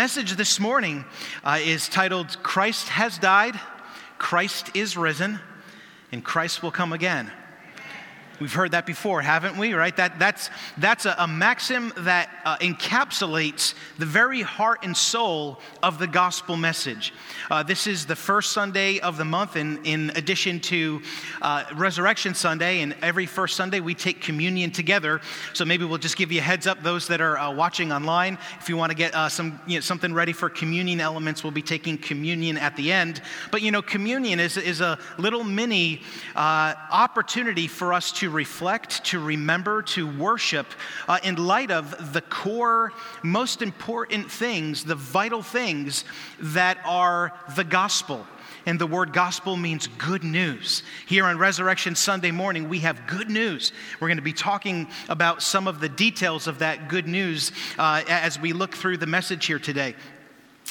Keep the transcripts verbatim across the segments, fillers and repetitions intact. Message this morning uh, is titled, Christ Has Died, Christ Is Risen, and Christ Will Come Again. We've heard that before, haven't we, right? That That's that's a, a maxim that uh, encapsulates the very heart and soul of the gospel message. Uh, this is the first Sunday of the month, and in addition to uh, Resurrection Sunday, and every first Sunday we take communion together. So maybe we'll just give you a heads up, those that are uh, watching online, if you want to get uh, some you know, something ready for communion elements, we'll be taking communion at the end. But you know, communion is, is a little mini uh, opportunity for us to reflect, to remember, to worship uh, in light of the core, most important things, the vital things that are the gospel. And the word gospel means good news. Here on Resurrection Sunday morning, we have good news. We're going to be talking about some of the details of that good news uh, as we look through the message here today.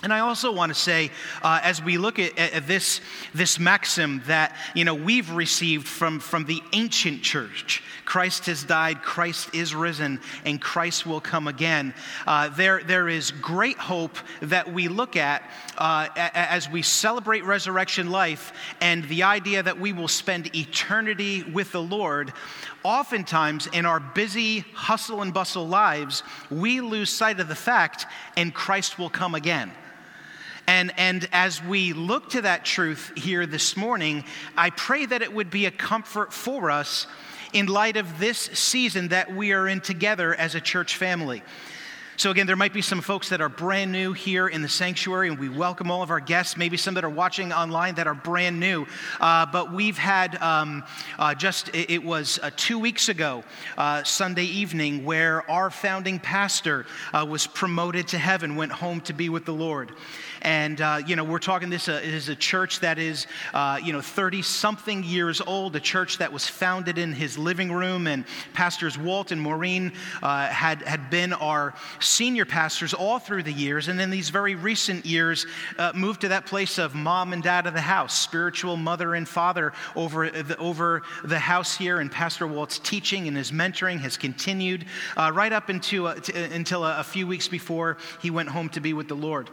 And I also want to say, uh, as we look at, at this this maxim that you know we've received from, from the ancient church, Christ has died, Christ is risen, and Christ will come again. Uh, there there is great hope that we look at uh, as we celebrate resurrection life and the idea that we will spend eternity with the Lord. Oftentimes in our busy hustle and bustle lives, we lose sight of the fact, and Christ will come again. And and as we look to that truth here this morning, I pray that it would be a comfort for us in light of this season that we are in together as a church family. So again, there might be some folks that are brand new here in the sanctuary, and we welcome all of our guests, maybe some that are watching online that are brand new. Uh, but we've had um, uh, just, it, it was uh, two weeks ago, uh, Sunday evening, where our founding pastor uh, was promoted to heaven, went home to be with the Lord. And, uh, you know, we're talking this uh, is a church that is, uh, you know, thirty-something years old, a church that was founded in his living room, and Pastors Walt and Maureen uh, had, had been our senior pastors all through the years, and in these very recent years, uh, moved to that place of mom and dad of the house, spiritual mother and father over the, over the house here, and Pastor Walt's teaching and his mentoring has continued uh, right up into a, t- until a, a few weeks before he went home to be with the Lord.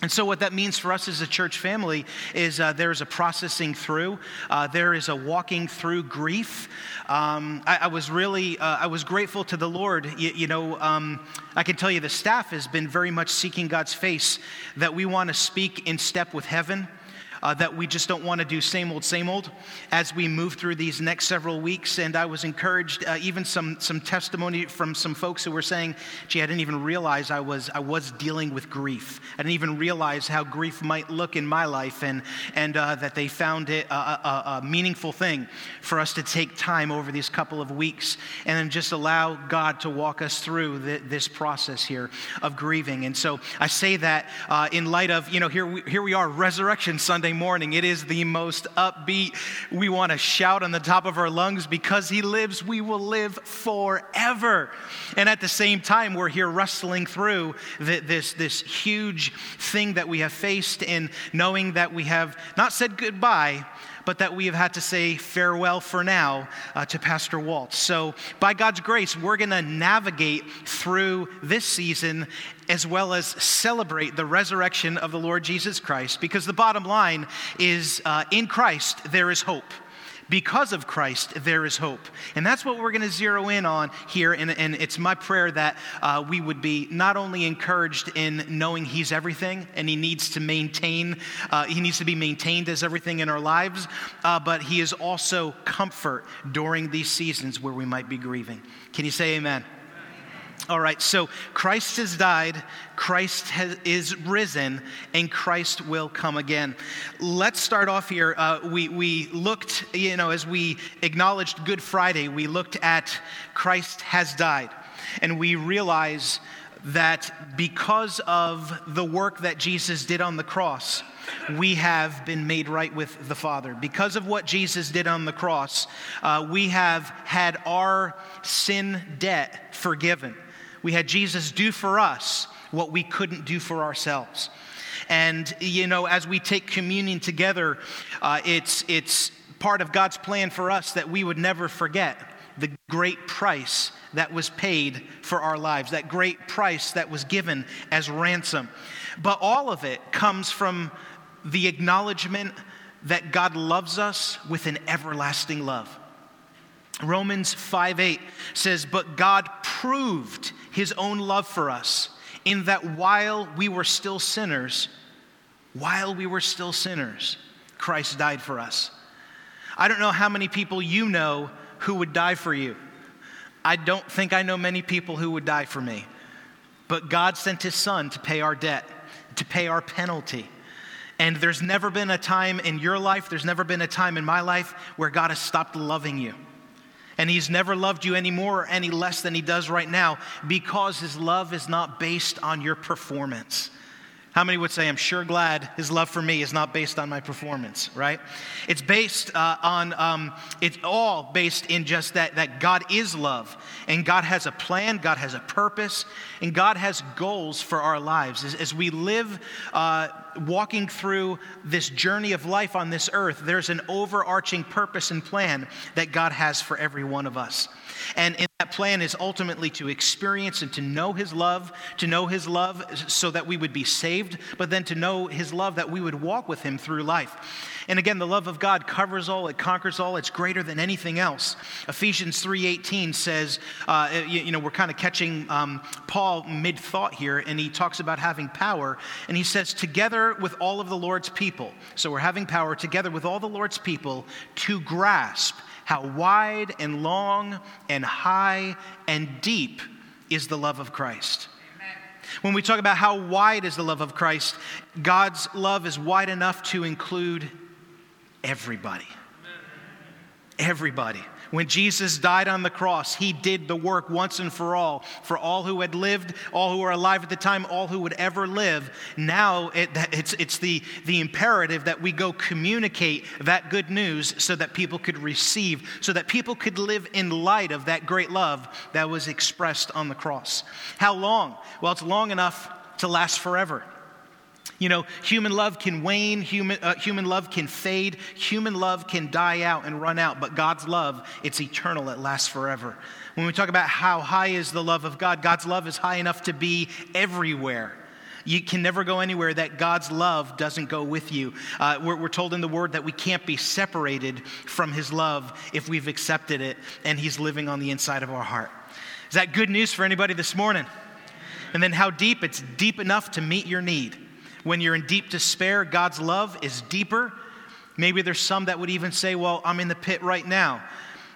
And so what that means for us as a church family is uh, there's a processing through, uh, there is a walking through grief. Um, I, I was really, uh, I was grateful to the Lord. You, you know, um, I can tell you the staff has been very much seeking God's face, that we want to speak in step with heaven. Uh, that we just don't want to do same old, same old as we move through these next several weeks. And I was encouraged, uh, even some some testimony from some folks who were saying, gee, I didn't even realize I was I was dealing with grief. I didn't even realize how grief might look in my life, and, and uh, that they found it a, a, a meaningful thing for us to take time over these couple of weeks and then just allow God to walk us through the, this process here of grieving. And so I say that uh, in light of, you know, here we, here we are, Resurrection Sunday morning. It is the most upbeat. We want to shout on the top of our lungs because he lives, we will live forever. And at the same time, we're here wrestling through the, this, this huge thing that we have faced, in knowing that we have not said goodbye, but that we have had to say farewell for now uh, to Pastor Waltz. So by God's grace, we're going to navigate through this season as well as celebrate the resurrection of the Lord Jesus Christ, because the bottom line is uh, in Christ, there is hope. Because of Christ, there is hope. And that's what we're going to zero in on here. And, and it's my prayer that uh, we would be not only encouraged in knowing he's everything, and he needs to maintain, uh, he needs to be maintained as everything in our lives, uh, but he is also comfort during these seasons where we might be grieving. Can you say amen? All right, so Christ has died, Christ has, is risen, and Christ will come again. Let's start off here. Uh, we we looked, you know, as we acknowledged Good Friday, we looked at Christ has died, and we realize that because of the work that Jesus did on the cross, we have been made right with the Father. Because of what Jesus did on the cross, uh, we have had our sin debt forgiven. We had Jesus do for us what we couldn't do for ourselves. And, you know, as we take communion together, uh, it's it's part of God's plan for us that we would never forget the great price that was paid for our lives, that great price that was given as ransom. But all of it comes from the acknowledgement that God loves us with an everlasting love. Romans five eight says, "But God proved his own love for us in that while we were still sinners, while we were still sinners, Christ died for us." I don't know how many people you know who would die for you. I don't think I know many people who would die for me. But God sent his son to pay our debt, to pay our penalty. And there's never been a time in your life, there's never been a time in my life where God has stopped loving you. And he's never loved you any more or any less than he does right now, because his love is not based on your performance. How many would say, I'm sure glad his love for me is not based on my performance, right? It's based uh, on, um, it's all based in just that, that God is love, and God has a plan, God has a purpose, and God has goals for our lives. As, as we live uh, walking through this journey of life on this earth, there's an overarching purpose and plan that God has for every one of us. And in that plan is ultimately to experience and to know his love, to know his love so that we would be saved, but then to know his love that we would walk with him through life. And again, the love of God covers all, it conquers all, it's greater than anything else. Ephesians three eighteen says, uh, you, you know, we're kind of catching um, Paul mid-thought here, and he talks about having power, and he says, together with all of the Lord's people. So we're having power together with all the Lord's people to grasp how wide and long and high and deep is the love of Christ. Amen. When we talk about how wide is the love of Christ, God's love is wide enough to include everybody. Amen. Everybody. When Jesus died on the cross, he did the work once and for all, for all who had lived, all who were alive at the time, all who would ever live. Now it, it's, it's the, the imperative that we go communicate that good news so that people could receive, so that people could live in light of that great love that was expressed on the cross. How long? Well, it's long enough to last forever. You know, human love can wane, human uh, human love can fade, human love can die out and run out, but God's love, it's eternal, it lasts forever. When we talk about how high is the love of God, God's love is high enough to be everywhere. You can never go anywhere that God's love doesn't go with you. Uh, we're, we're told in the Word that we can't be separated from his love if we've accepted it and he's living on the inside of our heart. Is that good news for anybody this morning? And then how deep? It's deep enough to meet your need. When you're in deep despair, God's love is deeper. Maybe there's some that would even say, well, I'm in the pit right now.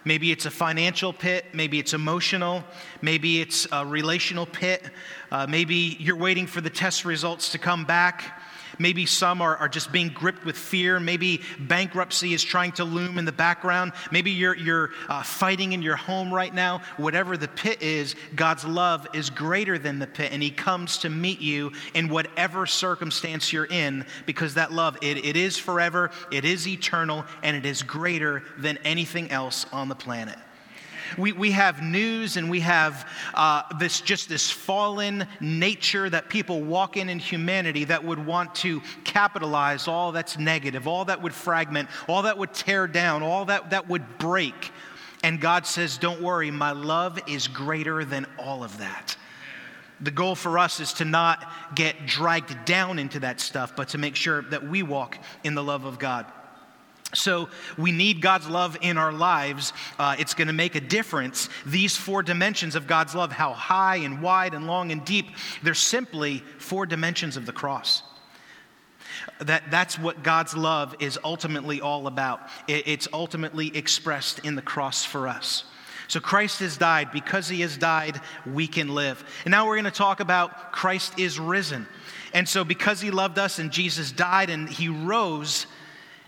Maybe it's a financial pit. Maybe it's emotional. Maybe it's a relational pit. Uh, maybe you're waiting for the test results to come back. Maybe some are, are just being gripped with fear. Maybe bankruptcy is trying to loom in the background. Maybe you're, you're uh, fighting in your home right now. Whatever the pit is, God's love is greater than the pit, and he comes to meet you in whatever circumstance you're in, because that love, it, it is forever, it is eternal, and it is greater than anything else on the planet. We we have news, and we have uh, this just this fallen nature that people walk in in humanity that would want to capitalize all that's negative, all that would fragment, all that would tear down, all that, that would break. And God says, don't worry, my love is greater than all of that. The goal for us is to not get dragged down into that stuff, but to make sure that we walk in the love of God. So we need God's love in our lives. Uh, it's going to make a difference. These four dimensions of God's love, how high and wide and long and deep, they're simply four dimensions of the cross. That, that's what God's love is ultimately all about. It, it's ultimately expressed in the cross for us. So Christ has died. Because he has died, we can live. And now we're going to talk about Christ is risen. And so because he loved us and Jesus died and he rose,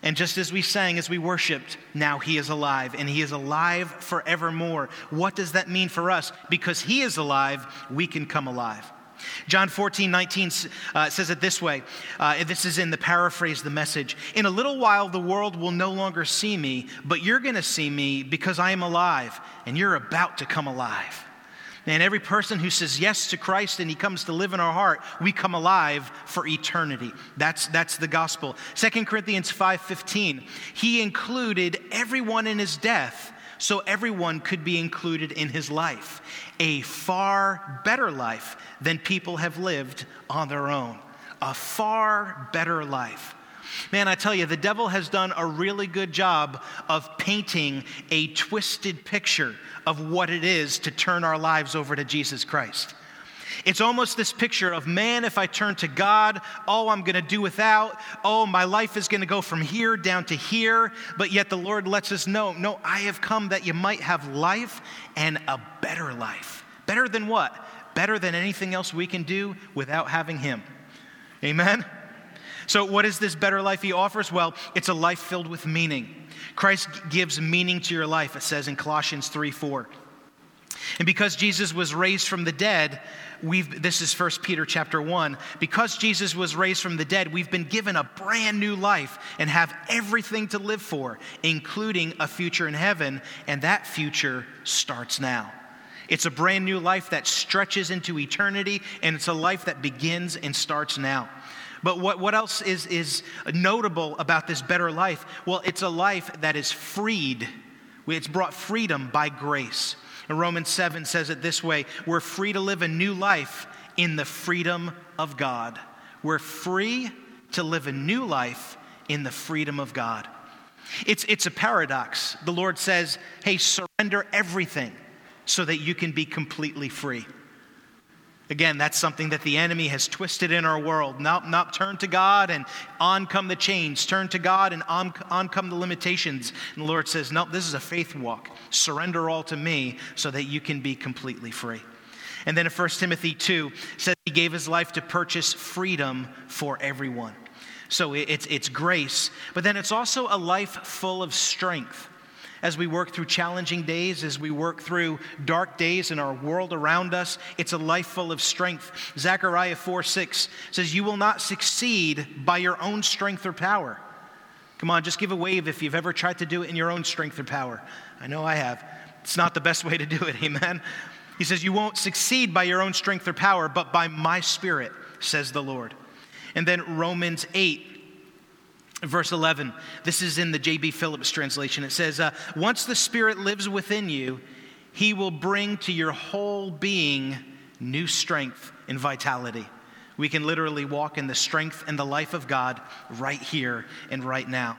and just as we sang, as we worshiped, now he is alive, and he is alive forevermore. What does that mean for us? Because he is alive, we can come alive. John fourteen nineteen uh, says it this way. Uh, this is in the paraphrase, the Message. In a little while, the world will no longer see me, but you're going to see me because I am alive, and you're about to come alive. And every person who says yes to Christ and he comes to live in our heart, we come alive for eternity. That's, that's the gospel. Second Corinthians five fifteen, he included everyone in his death so everyone could be included in his life, a far better life than people have lived on their own, a far better life. Man, I tell you, the devil has done a really good job of painting a twisted picture of what it is to turn our lives over to Jesus Christ. It's almost this picture of, man, if I turn to God, oh, I'm going to do without. Oh, my life is going to go from here down to here. But yet the Lord lets us know, no, I have come that you might have life and a better life. Better than what? Better than anything else we can do without having him. Amen? So what is this better life he offers? Well, it's a life filled with meaning. Christ gives meaning to your life, it says in Colossians three four. And because Jesus was raised from the dead, we've, this is First Peter chapter one, because Jesus was raised from the dead, we've been given a brand new life and have everything to live for, including a future in heaven, and that future starts now. It's a brand new life that stretches into eternity, and it's a life that begins and starts now. But what, what else is, is notable about this better life? Well, it's a life that is freed. It's brought freedom by grace. And Romans seven says it this way, we're free to live a new life in the freedom of God. We're free to live a new life in the freedom of God. It's, it's a paradox. The Lord says, hey, surrender everything so that you can be completely free. Again, that's something that the enemy has twisted in our world. Not, not turn to God and on come the chains. Turn to God and on, on come the limitations. And the Lord says, no, this is a faith walk. Surrender all to me so that you can be completely free. And then in First Timothy two, says he gave his life to purchase freedom for everyone. So it's, it's grace, but then it's also a life full of strength. As we work through challenging days, as we work through dark days in our world around us, it's a life full of strength. Zechariah four six says, you will not succeed by your own strength or power. Come on, just give a wave if you've ever tried to do it in your own strength or power. I know I have. It's not the best way to do it, amen? He says, you won't succeed by your own strength or power, but by my spirit, says the Lord. And then Romans eight. Verse eleven, this is in the J B Phillips translation. It says, uh, once the Spirit lives within you, he will bring to your whole being new strength and vitality. We can literally walk in the strength and the life of God right here and right now.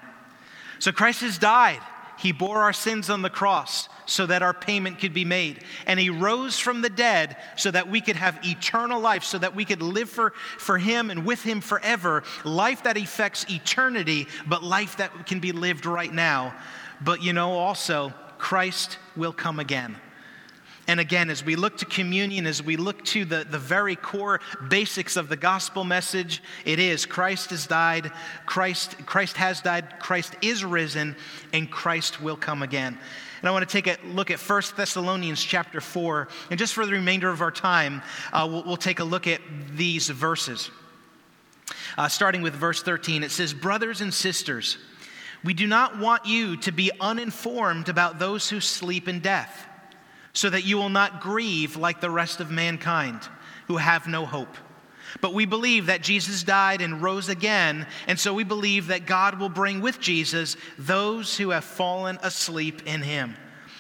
So Christ has died. He bore our sins on the cross so that our payment could be made. And he rose from the dead so that we could have eternal life, so that we could live for, for him and with him forever. Life that affects eternity, but life that can be lived right now. But you know, also, Christ will come again. And again, as we look to communion, as we look to the, the very core basics of the gospel message, it is Christ has died, Christ, Christ has died, Christ is risen, and Christ will come again. And I want to take a look at First Thessalonians chapter four. And just for the remainder of our time, uh, we'll, we'll take a look at these verses. Uh, starting with verse thirteen, it says, brothers and sisters, we do not want you to be uninformed about those who sleep in death, so that you will not grieve like the rest of mankind who have no hope. But we believe that Jesus died and rose again, and so we believe that God will bring with Jesus those who have fallen asleep in him.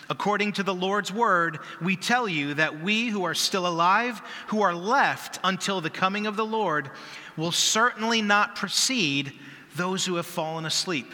According to the Lord's word, we tell you that we who are still alive, who are left until the coming of the Lord, will certainly not precede those who have fallen asleep.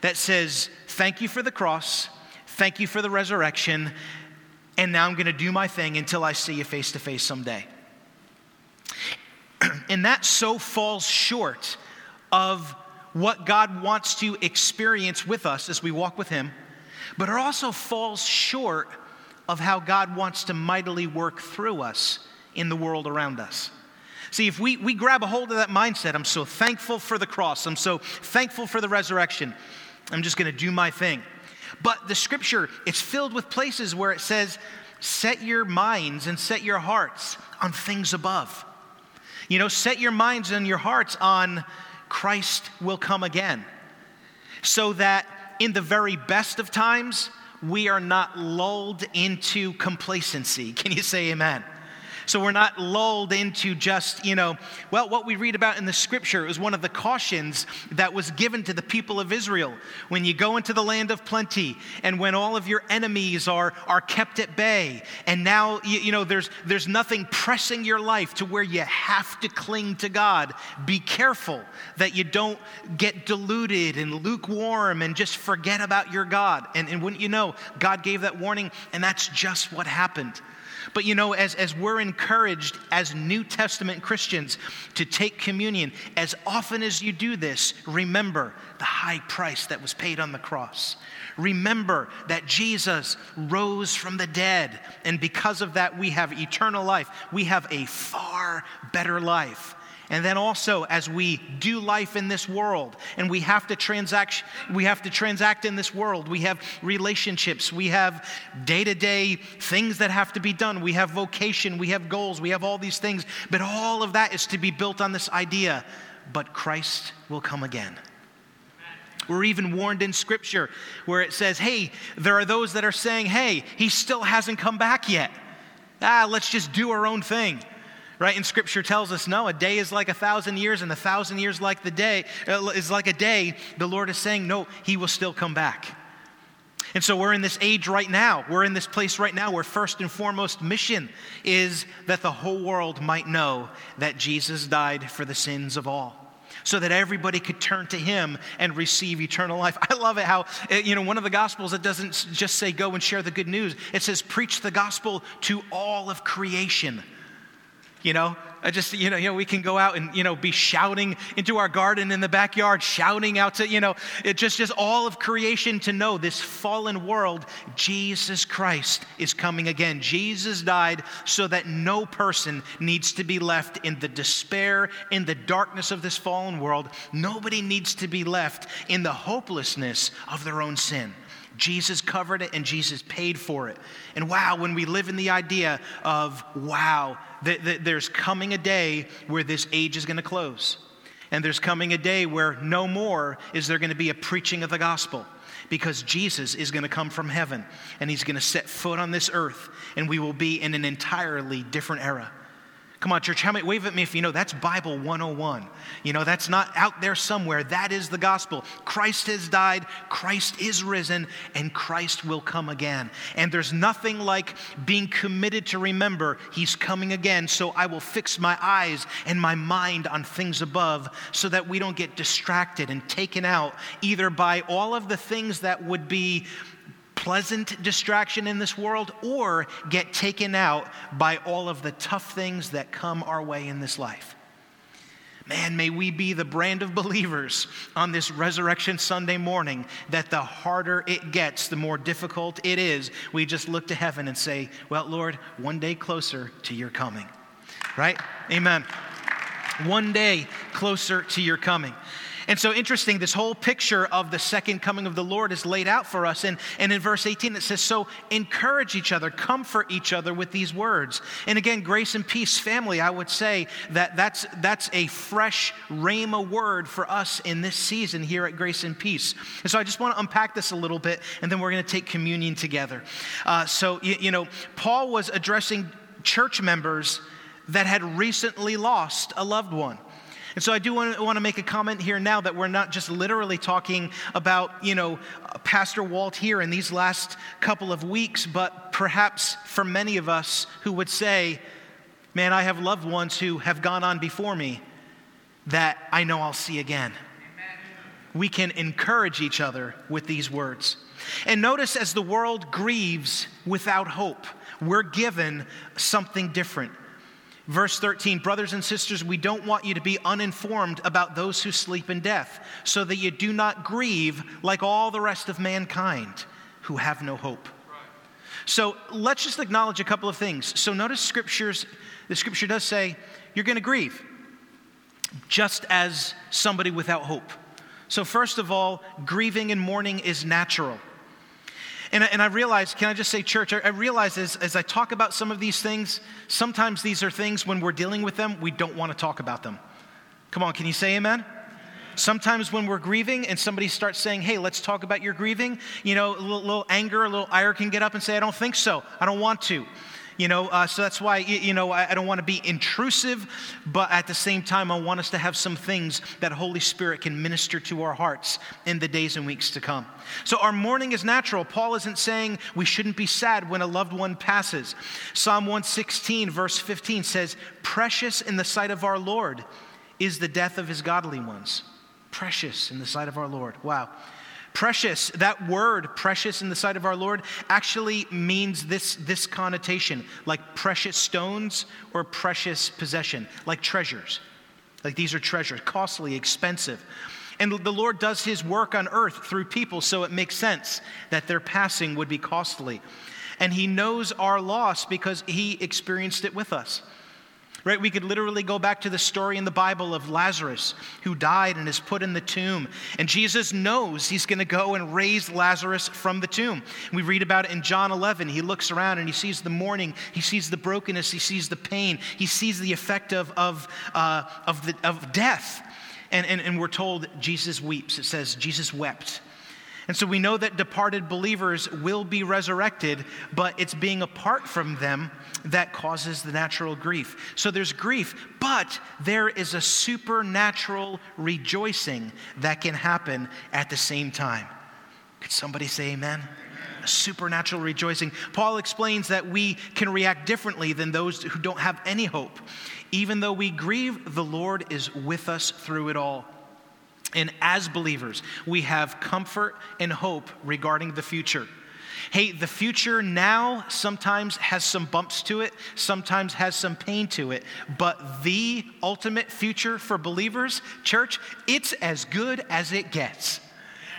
that says, thank you for the cross, thank you for the resurrection, and now I'm going to do my thing until I see you face to face someday. And that so falls short of what God wants to experience with us as we walk with him, but it also falls short of how God wants to mightily work through us in the world around us. See, if we, we grab a hold of that mindset, I'm so thankful for the cross, I'm so thankful for the resurrection, I'm just going to do my thing. But the scripture, it's filled with places where it says, set your minds and set your hearts on things above. You know, set your minds and your hearts on Christ will come again, so that in the very best of times, we are not lulled into complacency. Can you say amen? So we're not lulled into just, you know, well, what we read about in the scripture is one of the cautions that was given to the people of Israel. When you go into the land of plenty and when all of your enemies are are kept at bay, and now, you, you know, there's there's nothing pressing your life to where you have to cling to God. Be careful that you don't get deluded and lukewarm and just forget about your God. And, and wouldn't you know, God gave that warning, and that's just what happened. But you know, as, as we're encouraged as New Testament Christians to take communion, as often as you do this, remember the high price that was paid on the cross. Remember that Jesus rose from the dead, and because of that, we have eternal life. We have a far better life. And then also, as we do life in this world, and we have to transact, we have to transact in this world. We have relationships. We have day-to-day things that have to be done. We have vocation. We have goals. We have all these things. But all of that is to be built on this idea. But Christ will come again. We're even warned in Scripture where it says, hey, there are those that are saying, hey, he still hasn't come back yet. Ah, let's just do our own thing. Right? And Scripture tells us, no, a day is like a thousand years, and a thousand years like the day uh, is like a day. The Lord is saying, no, he will still come back. And so we're in this age right now. We're in this place right now where first and foremost mission is that the whole world might know that Jesus died for the sins of all, so that everybody could turn to him and receive eternal life. I love it how, you know, one of the Gospels, it doesn't just say go and share the good news. It says preach the gospel to all of creation. You know, I just, you know, you know, we can go out and, you know, be shouting into our garden in the backyard, shouting out to, you know, it just, just all of creation to know this fallen world, Jesus Christ is coming again. Jesus died so that no person needs to be left in the despair, in the darkness of this fallen world. Nobody needs to be left in the hopelessness of their own sin. Jesus covered it and Jesus paid for it. And wow, when we live in the idea of, wow, th- th- there's coming a day where this age is going to close. And there's coming a day where no more is there going to be a preaching of the gospel, because Jesus is going to come from heaven and he's going to set foot on this earth, and we will be in an entirely different era. Come on, church, how many, wave at me if you know that's Bible one oh one. You know, that's not out there somewhere. That is the gospel. Christ has died, Christ is risen, and Christ will come again. And there's nothing like being committed to remember he's coming again, so I will fix my eyes and my mind on things above, so that we don't get distracted and taken out either by all of the things that would be pleasant distraction in this world, or get taken out by all of the tough things that come our way in this life. Man, may we be the brand of believers on this Resurrection Sunday morning that the harder it gets, the more difficult it is. We just look to heaven and say, well, Lord, one day closer to your coming, right? Amen. One day closer to your coming. And so interesting, this whole picture of the second coming of the Lord is laid out for us. And, and in verse eighteen, it says, so encourage each other, comfort each other with these words. And again, grace and peace, family, I would say that that's, that's a fresh rhema word for us in this season here at Grace and Peace. And so I just want to unpack this a little bit, and then we're going to take communion together. Uh, so, you, you know, Paul was addressing church members that had recently lost a loved one. And so I do want to, want to make a comment here now that we're not just literally talking about, you know, Pastor Walt here in these last couple of weeks, but perhaps for many of us who would say, man, I have loved ones who have gone on before me that I know I'll see again. Amen. We can encourage each other with these words. And notice, as the world grieves without hope, we're given something different. Verse thirteen, brothers and sisters, we don't want you to be uninformed about those who sleep in death, so that you do not grieve like all the rest of mankind who have no hope. Right. So let's just acknowledge a couple of things. So notice scriptures, the scripture does say you're going to grieve, just as somebody without hope. So first of all, grieving and mourning is natural. And I, and I realize, can I just say, church, I, I realize as, as I talk about some of these things, sometimes these are things when we're dealing with them, we don't want to talk about them. Come on, can you say amen? Sometimes when we're grieving and somebody starts saying, hey, let's talk about your grieving, you know, a little, little anger, a little ire can get up and say, I don't think so. I don't want to. You know, uh, so that's why, you know, I, I don't want to be intrusive, but at the same time, I want us to have some things that Holy Spirit can minister to our hearts in the days and weeks to come. So our mourning is natural. Paul isn't saying we shouldn't be sad when a loved one passes. Psalm one sixteen, verse fifteen says, precious in the sight of our Lord is the death of his godly ones. Precious in the sight of our Lord. Wow. Precious, that word, precious in the sight of our Lord, actually means this, this connotation, like precious stones or precious possession, like treasures. Like these are treasures, costly, expensive. And the Lord does his work on earth through people, so it makes sense that their passing would be costly. And he knows our loss because he experienced it with us. Right? We could literally go back to the story in the Bible of Lazarus who died and is put in the tomb. And Jesus knows he's going to go and raise Lazarus from the tomb. We read about it in John eleven. He looks around and he sees the mourning. He sees the brokenness. He sees the pain. He sees the effect of, of, uh, of, the, of death. And, and, and we're told Jesus weeps. It says Jesus wept. And so we know that departed believers will be resurrected, but it's being apart from them that causes the natural grief. So there's grief, but there is a supernatural rejoicing that can happen at the same time. Could somebody say amen? A supernatural rejoicing. Paul explains that we can react differently than those who don't have any hope. Even though we grieve, the Lord is with us through it all. And as believers, we have comfort and hope regarding the future. Hey, the future now sometimes has some bumps to it, sometimes has some pain to it, but the ultimate future for believers, church, it's as good as it gets.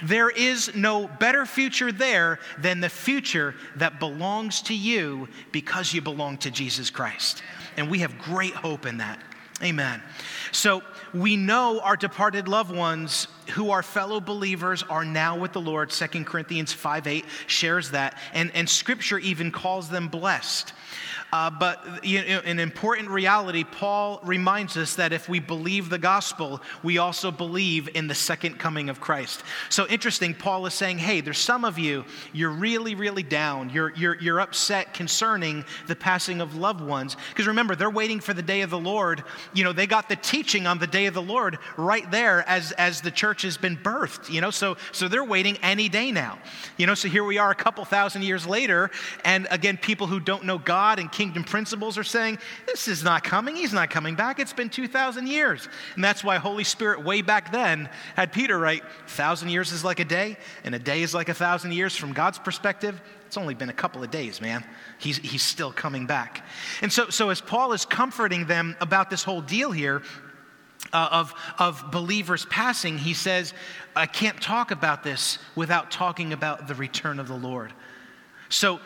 There is no better future there than the future that belongs to you because you belong to Jesus Christ. And we have great hope in that. Amen. So we know our departed loved ones who are fellow believers are now with the Lord. Second Corinthians five eight shares that. And, and Scripture even calls them blessed. Uh, but you know, an important reality, Paul reminds us that if we believe the gospel, we also believe in the second coming of Christ. So interesting, Paul is saying, hey, there's some of you, you're really, really down. You're you're you're upset concerning the passing of loved ones. Because remember, they're waiting for the day of the Lord. You know, they got the teaching on the day of the Lord right there as, as the church has been birthed, you know, so so they're waiting any day now. You know, so here we are a couple thousand years later, and again, people who don't know God and kingdom principles are saying, this is not coming. He's not coming back. It's been two thousand years. And that's why Holy Spirit way back then had Peter write, a thousand years is like a day, and a day is like a thousand years. From God's perspective, it's only been a couple of days, man. He's he's still coming back. And so, so as Paul is comforting them about this whole deal here, Uh, of of believers passing, he says, I can't talk about this without talking about the return of the Lord. So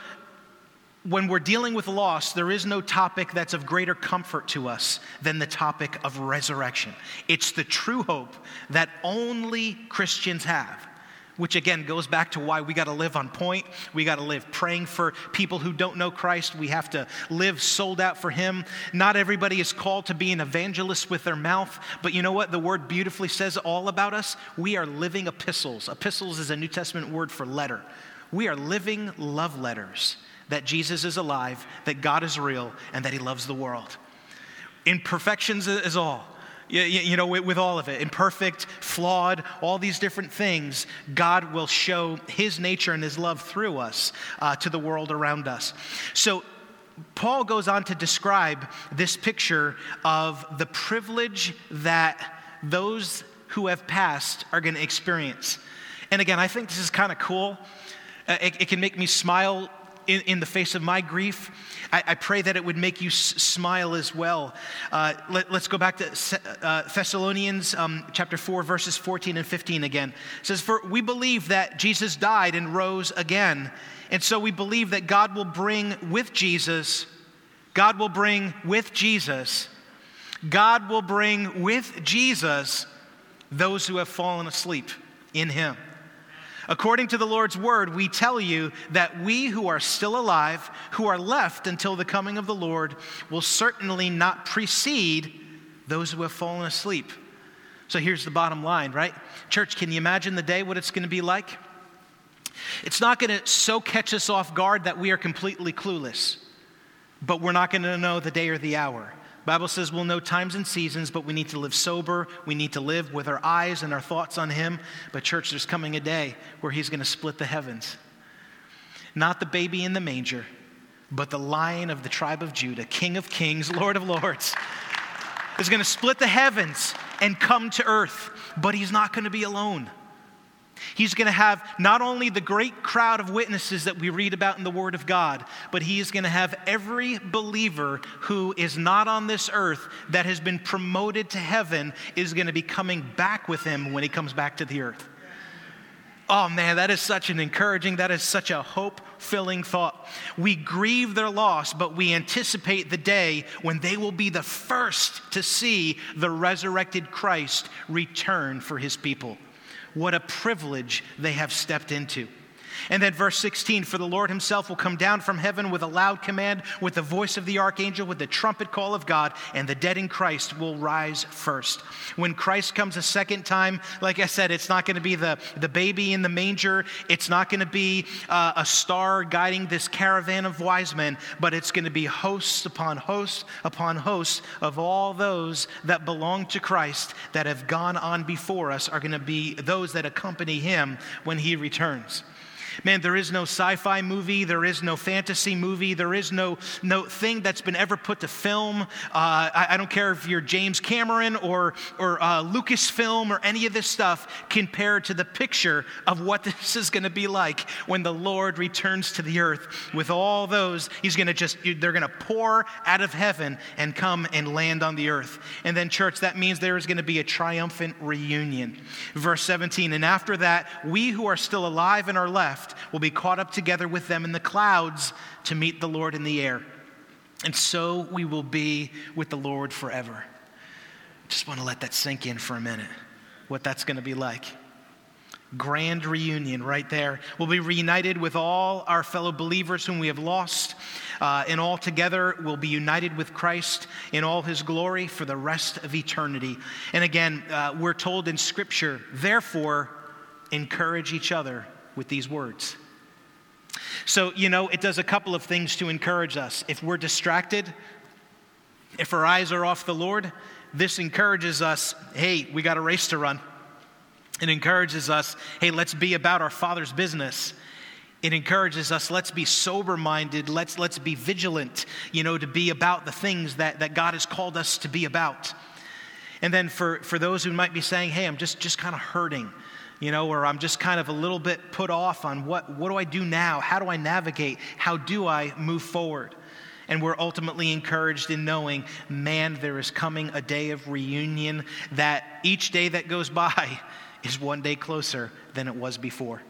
when we're dealing with loss, there is no topic that's of greater comfort to us than the topic of resurrection. It's the true hope that only Christians have. Which again goes back to why we got to live on point. We got to live praying for people who don't know Christ. We have to live sold out for him. Not everybody is called to be an evangelist with their mouth, but you know what? The word beautifully says all about us. We are living epistles. Epistles is a New Testament word for letter. We are living love letters that Jesus is alive, that God is real, and that he loves the world. Imperfections is all. You know, with all of it, imperfect, flawed, all these different things, God will show his nature and his love through us uh, to the world around us. So Paul goes on to describe this picture of the privilege that those who have passed are going to experience. And again, I think this is kind of cool. Uh, it, it can make me smile In, in the face of my grief. I, I pray that it would make you s- smile as well. Uh, let, let's go back to uh, Thessalonians um, chapter four, verses fourteen and fifteen again. It says, for we believe that Jesus died and rose again. And so we believe that God will bring with Jesus, God will bring with Jesus, God will bring with Jesus those who have fallen asleep in him. According to the Lord's word, we tell you that we who are still alive, who are left until the coming of the Lord, will certainly not precede those who have fallen asleep. So here's the bottom line, right? Church, can you imagine the day, what it's going to be like? It's not going to so catch us off guard that we are completely clueless, but we're not going to know the day or the hour. The Bible says we'll know times and seasons, but we need to live sober. We need to live with our eyes and our thoughts on him. But church, there's coming a day where he's going to split the heavens. Not the baby in the manger, but the Lion of the tribe of Judah, King of kings, Lord of lords, is going to split the heavens and come to earth. But he's not going to be alone. He's going to have not only the great crowd of witnesses that we read about in the Word of God, but he is going to have every believer who is not on this earth that has been promoted to heaven is going to be coming back with him when he comes back to the earth. Oh man, that is such an encouraging, that is such a hope-filling thought. We grieve their loss, but we anticipate the day when they will be the first to see the resurrected Christ return for his people. What a privilege they have stepped into. And then verse sixteen, for the Lord himself will come down from heaven with a loud command, with the voice of the archangel, with the trumpet call of God, and the dead in Christ will rise first. When Christ comes a second time, like I said, it's not going to be the, the baby in the manger. It's not going to be uh, a star guiding this caravan of wise men, but it's going to be hosts upon hosts upon hosts of all those that belong to Christ that have gone on before us are going to be those that accompany him when he returns. Man, there is no sci-fi movie, there is no fantasy movie, there is no no thing that's been ever put to film. Uh, I, I don't care if you're James Cameron or, or uh, Lucasfilm or any of this stuff compared to the picture of what this is going to be like when the Lord returns to the earth with all those. He's going to just, they're going to pour out of heaven and come and land on the earth. And then church, that means there is going to be a triumphant reunion. Verse seventeen, and after that, we who are still alive and are left will be caught up together with them in the clouds to meet the Lord in the air. And so we will be with the Lord forever. Just want to let that sink in for a minute, what that's going to be like. Grand reunion right there. We'll be reunited with all our fellow believers whom we have lost, uh, and all together we'll be united with Christ in all his glory for the rest of eternity. And again, uh, we're told in Scripture, therefore, encourage each other with these words. So, you know, it does a couple of things to encourage us. If we're distracted, if our eyes are off the Lord, this encourages us, hey, we got a race to run. It encourages us, hey, let's be about our Father's business. It encourages us, let's be sober-minded, let's let's be vigilant, you know, to be about the things that, that God has called us to be about. And then for, for those who might be saying, hey, I'm just, just kind of hurting, you know, or I'm just kind of a little bit put off on what, what do I do now? How do I navigate? How do I move forward? And we're ultimately encouraged in knowing, man, there is coming a day of reunion that each day that goes by is one day closer than it was before.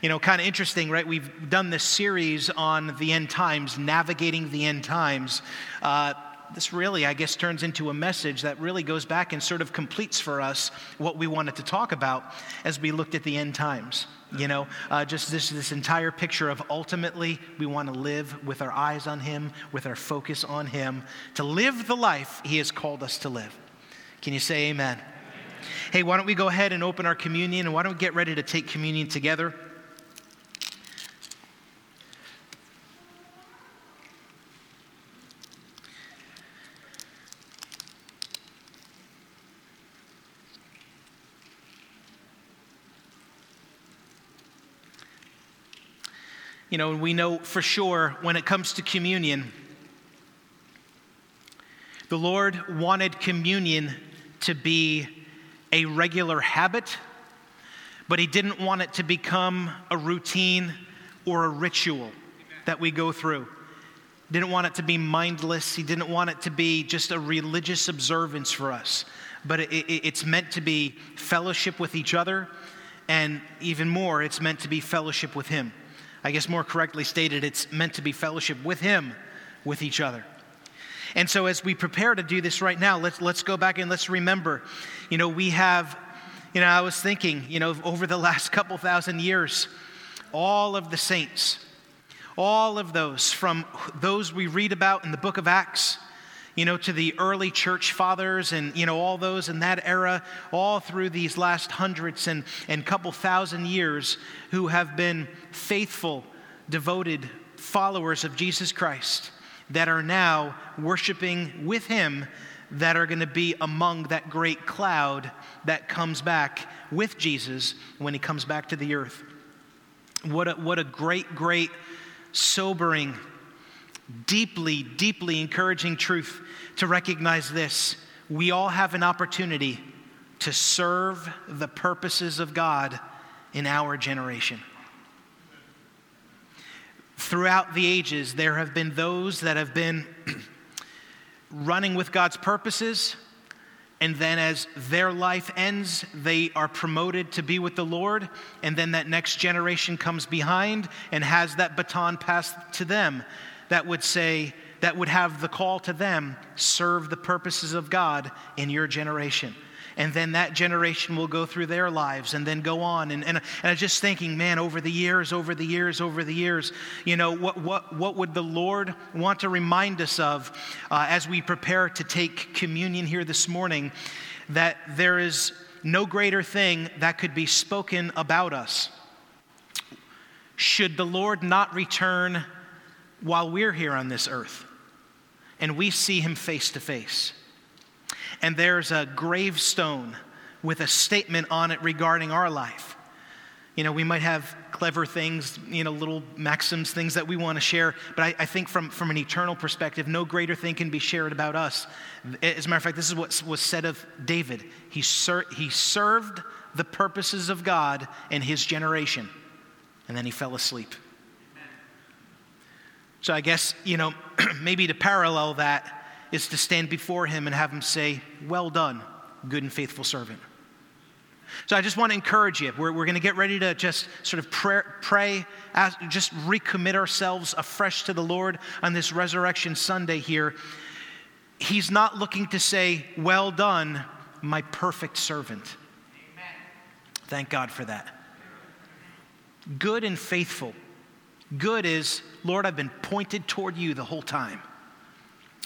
You know, kind of interesting, right? We've done this series on the end times, navigating the end times. Uh, this really, I guess, turns into a message that really goes back and sort of completes for us what we wanted to talk about as we looked at the end times, you know, uh, just this, this entire picture of ultimately we want to live with our eyes on him, with our focus on him, to live the life he has called us to live. Can you say amen? Amen. Hey, why don't we go ahead and open our communion, and why don't we get ready to take communion together? You know, and we know for sure when it comes to communion, the Lord wanted communion to be a regular habit, but he didn't want it to become a routine or a ritual that we go through. He didn't want it to be mindless. He didn't want it to be just a religious observance for us, but it, it, it's meant to be fellowship with each other, and even more, it's meant to be fellowship with him. I guess more correctly stated, it's meant to be fellowship with him, with each other. And so as we prepare to do this right now, let's let's go back and let's remember, you know, we have You know, I was thinking, you know, over the last couple thousand years, all of the saints, all of those, from those we read about in the book of Acts, you know, to the early church fathers and, you know, all those in that era, all through these last hundreds and, and couple thousand years who have been faithful, devoted followers of Jesus Christ that are now worshiping with him, that are going to be among that great cloud that comes back with Jesus when he comes back to the earth. What a, what a great, great, sobering, deeply, deeply encouraging truth to recognize this. We all have an opportunity to serve the purposes of God in our generation. Throughout the ages, there have been those that have been running with God's purposes, and then as their life ends, they are promoted to be with the Lord, and then that next generation comes behind and has that baton passed to them that would say, that would have the call to them, serve the purposes of God in your generation. And then that generation will go through their lives and then go on. And, and, and I was just thinking, man, over the years, over the years, over the years, you know, what what what would the Lord want to remind us of uh, as we prepare to take communion here this morning, that there is no greater thing that could be spoken about us. Should the Lord not return while we're here on this earth and we see him face to face? And there's a gravestone with a statement on it regarding our life. You know, we might have clever things, you know, little maxims, things that we want to share. But I, I think from, from an eternal perspective, no greater thing can be shared about us. As a matter of fact, this is what was said of David. He, ser- he served the purposes of God in his generation. And then he fell asleep. So I guess, you know, maybe to parallel that, is to stand before him and have him say, well done, good and faithful servant. So I just want to encourage you. We're, we're going to get ready to just sort of pray, pray ask, just recommit ourselves afresh to the Lord on this Resurrection Sunday here. He's not looking to say, well done, my perfect servant. Amen. Thank God for that. Good and faithful. Good is, Lord, I've been pointed toward you the whole time.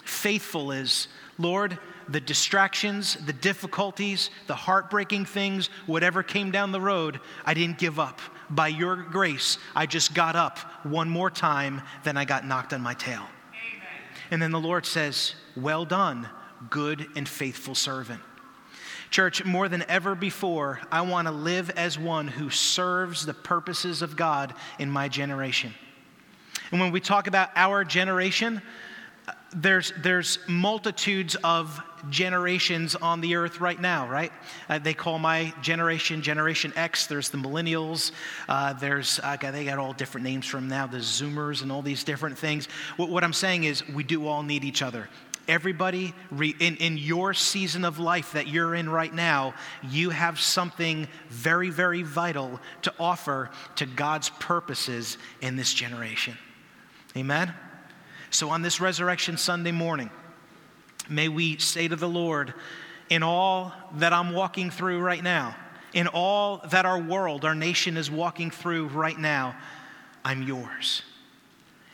Faithful is, Lord, the distractions, the difficulties, the heartbreaking things, whatever came down the road, I didn't give up. By your grace, I just got up one more time, then I got knocked on my tail. Amen. And then the Lord says, well done, good and faithful servant. Church, more than ever before, I want to live as one who serves the purposes of God in my generation. And when we talk about our generation, There's there's multitudes of generations on the earth right now, right? Uh, they call my generation Generation X. There's the millennials. Uh, there's uh, they got all different names from now. The Zoomers and all these different things. What, what I'm saying is we do all need each other. Everybody re- in in your season of life that you're in right now, you have something very very vital to offer to God's purposes in this generation. Amen. So on this Resurrection Sunday morning, may we say to the Lord, in all that I'm walking through right now, in all that our world, our nation is walking through right now, I'm yours.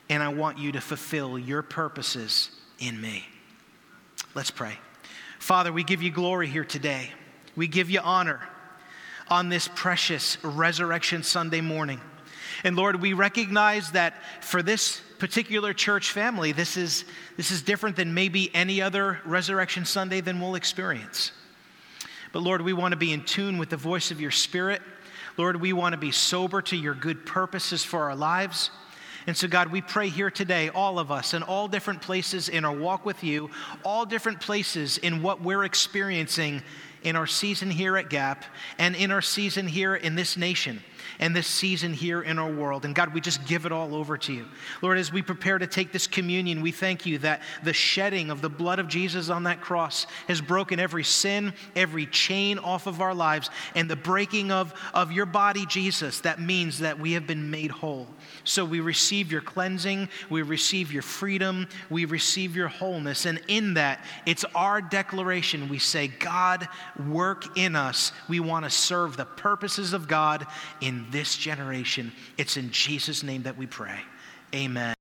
And I want you to fulfill your purposes in me. Let's pray. Father, we give you glory here today. We give you honor on this precious Resurrection Sunday morning. And Lord, we recognize that for this particular church family, this is this is different than maybe any other Resurrection Sunday than we'll experience. But Lord, we want to be in tune with the voice of your Spirit. Lord, we want to be sober to your good purposes for our lives. And so God, we pray here today, all of us in all different places in our walk with you, all different places in what we're experiencing in our season here at Gap, and in our season here in this nation, and this season here in our world. And God, we just give it all over to you. Lord, as we prepare to take this communion, we thank you that the shedding of the blood of Jesus on that cross has broken every sin, every chain off of our lives, and the breaking of, of your body, Jesus, that means that we have been made whole. So we receive your cleansing, we receive your freedom, we receive your wholeness, and in that, it's our declaration. We say, God, work in us. We want to serve the purposes of God in this generation. It's in Jesus' name that we pray. Amen.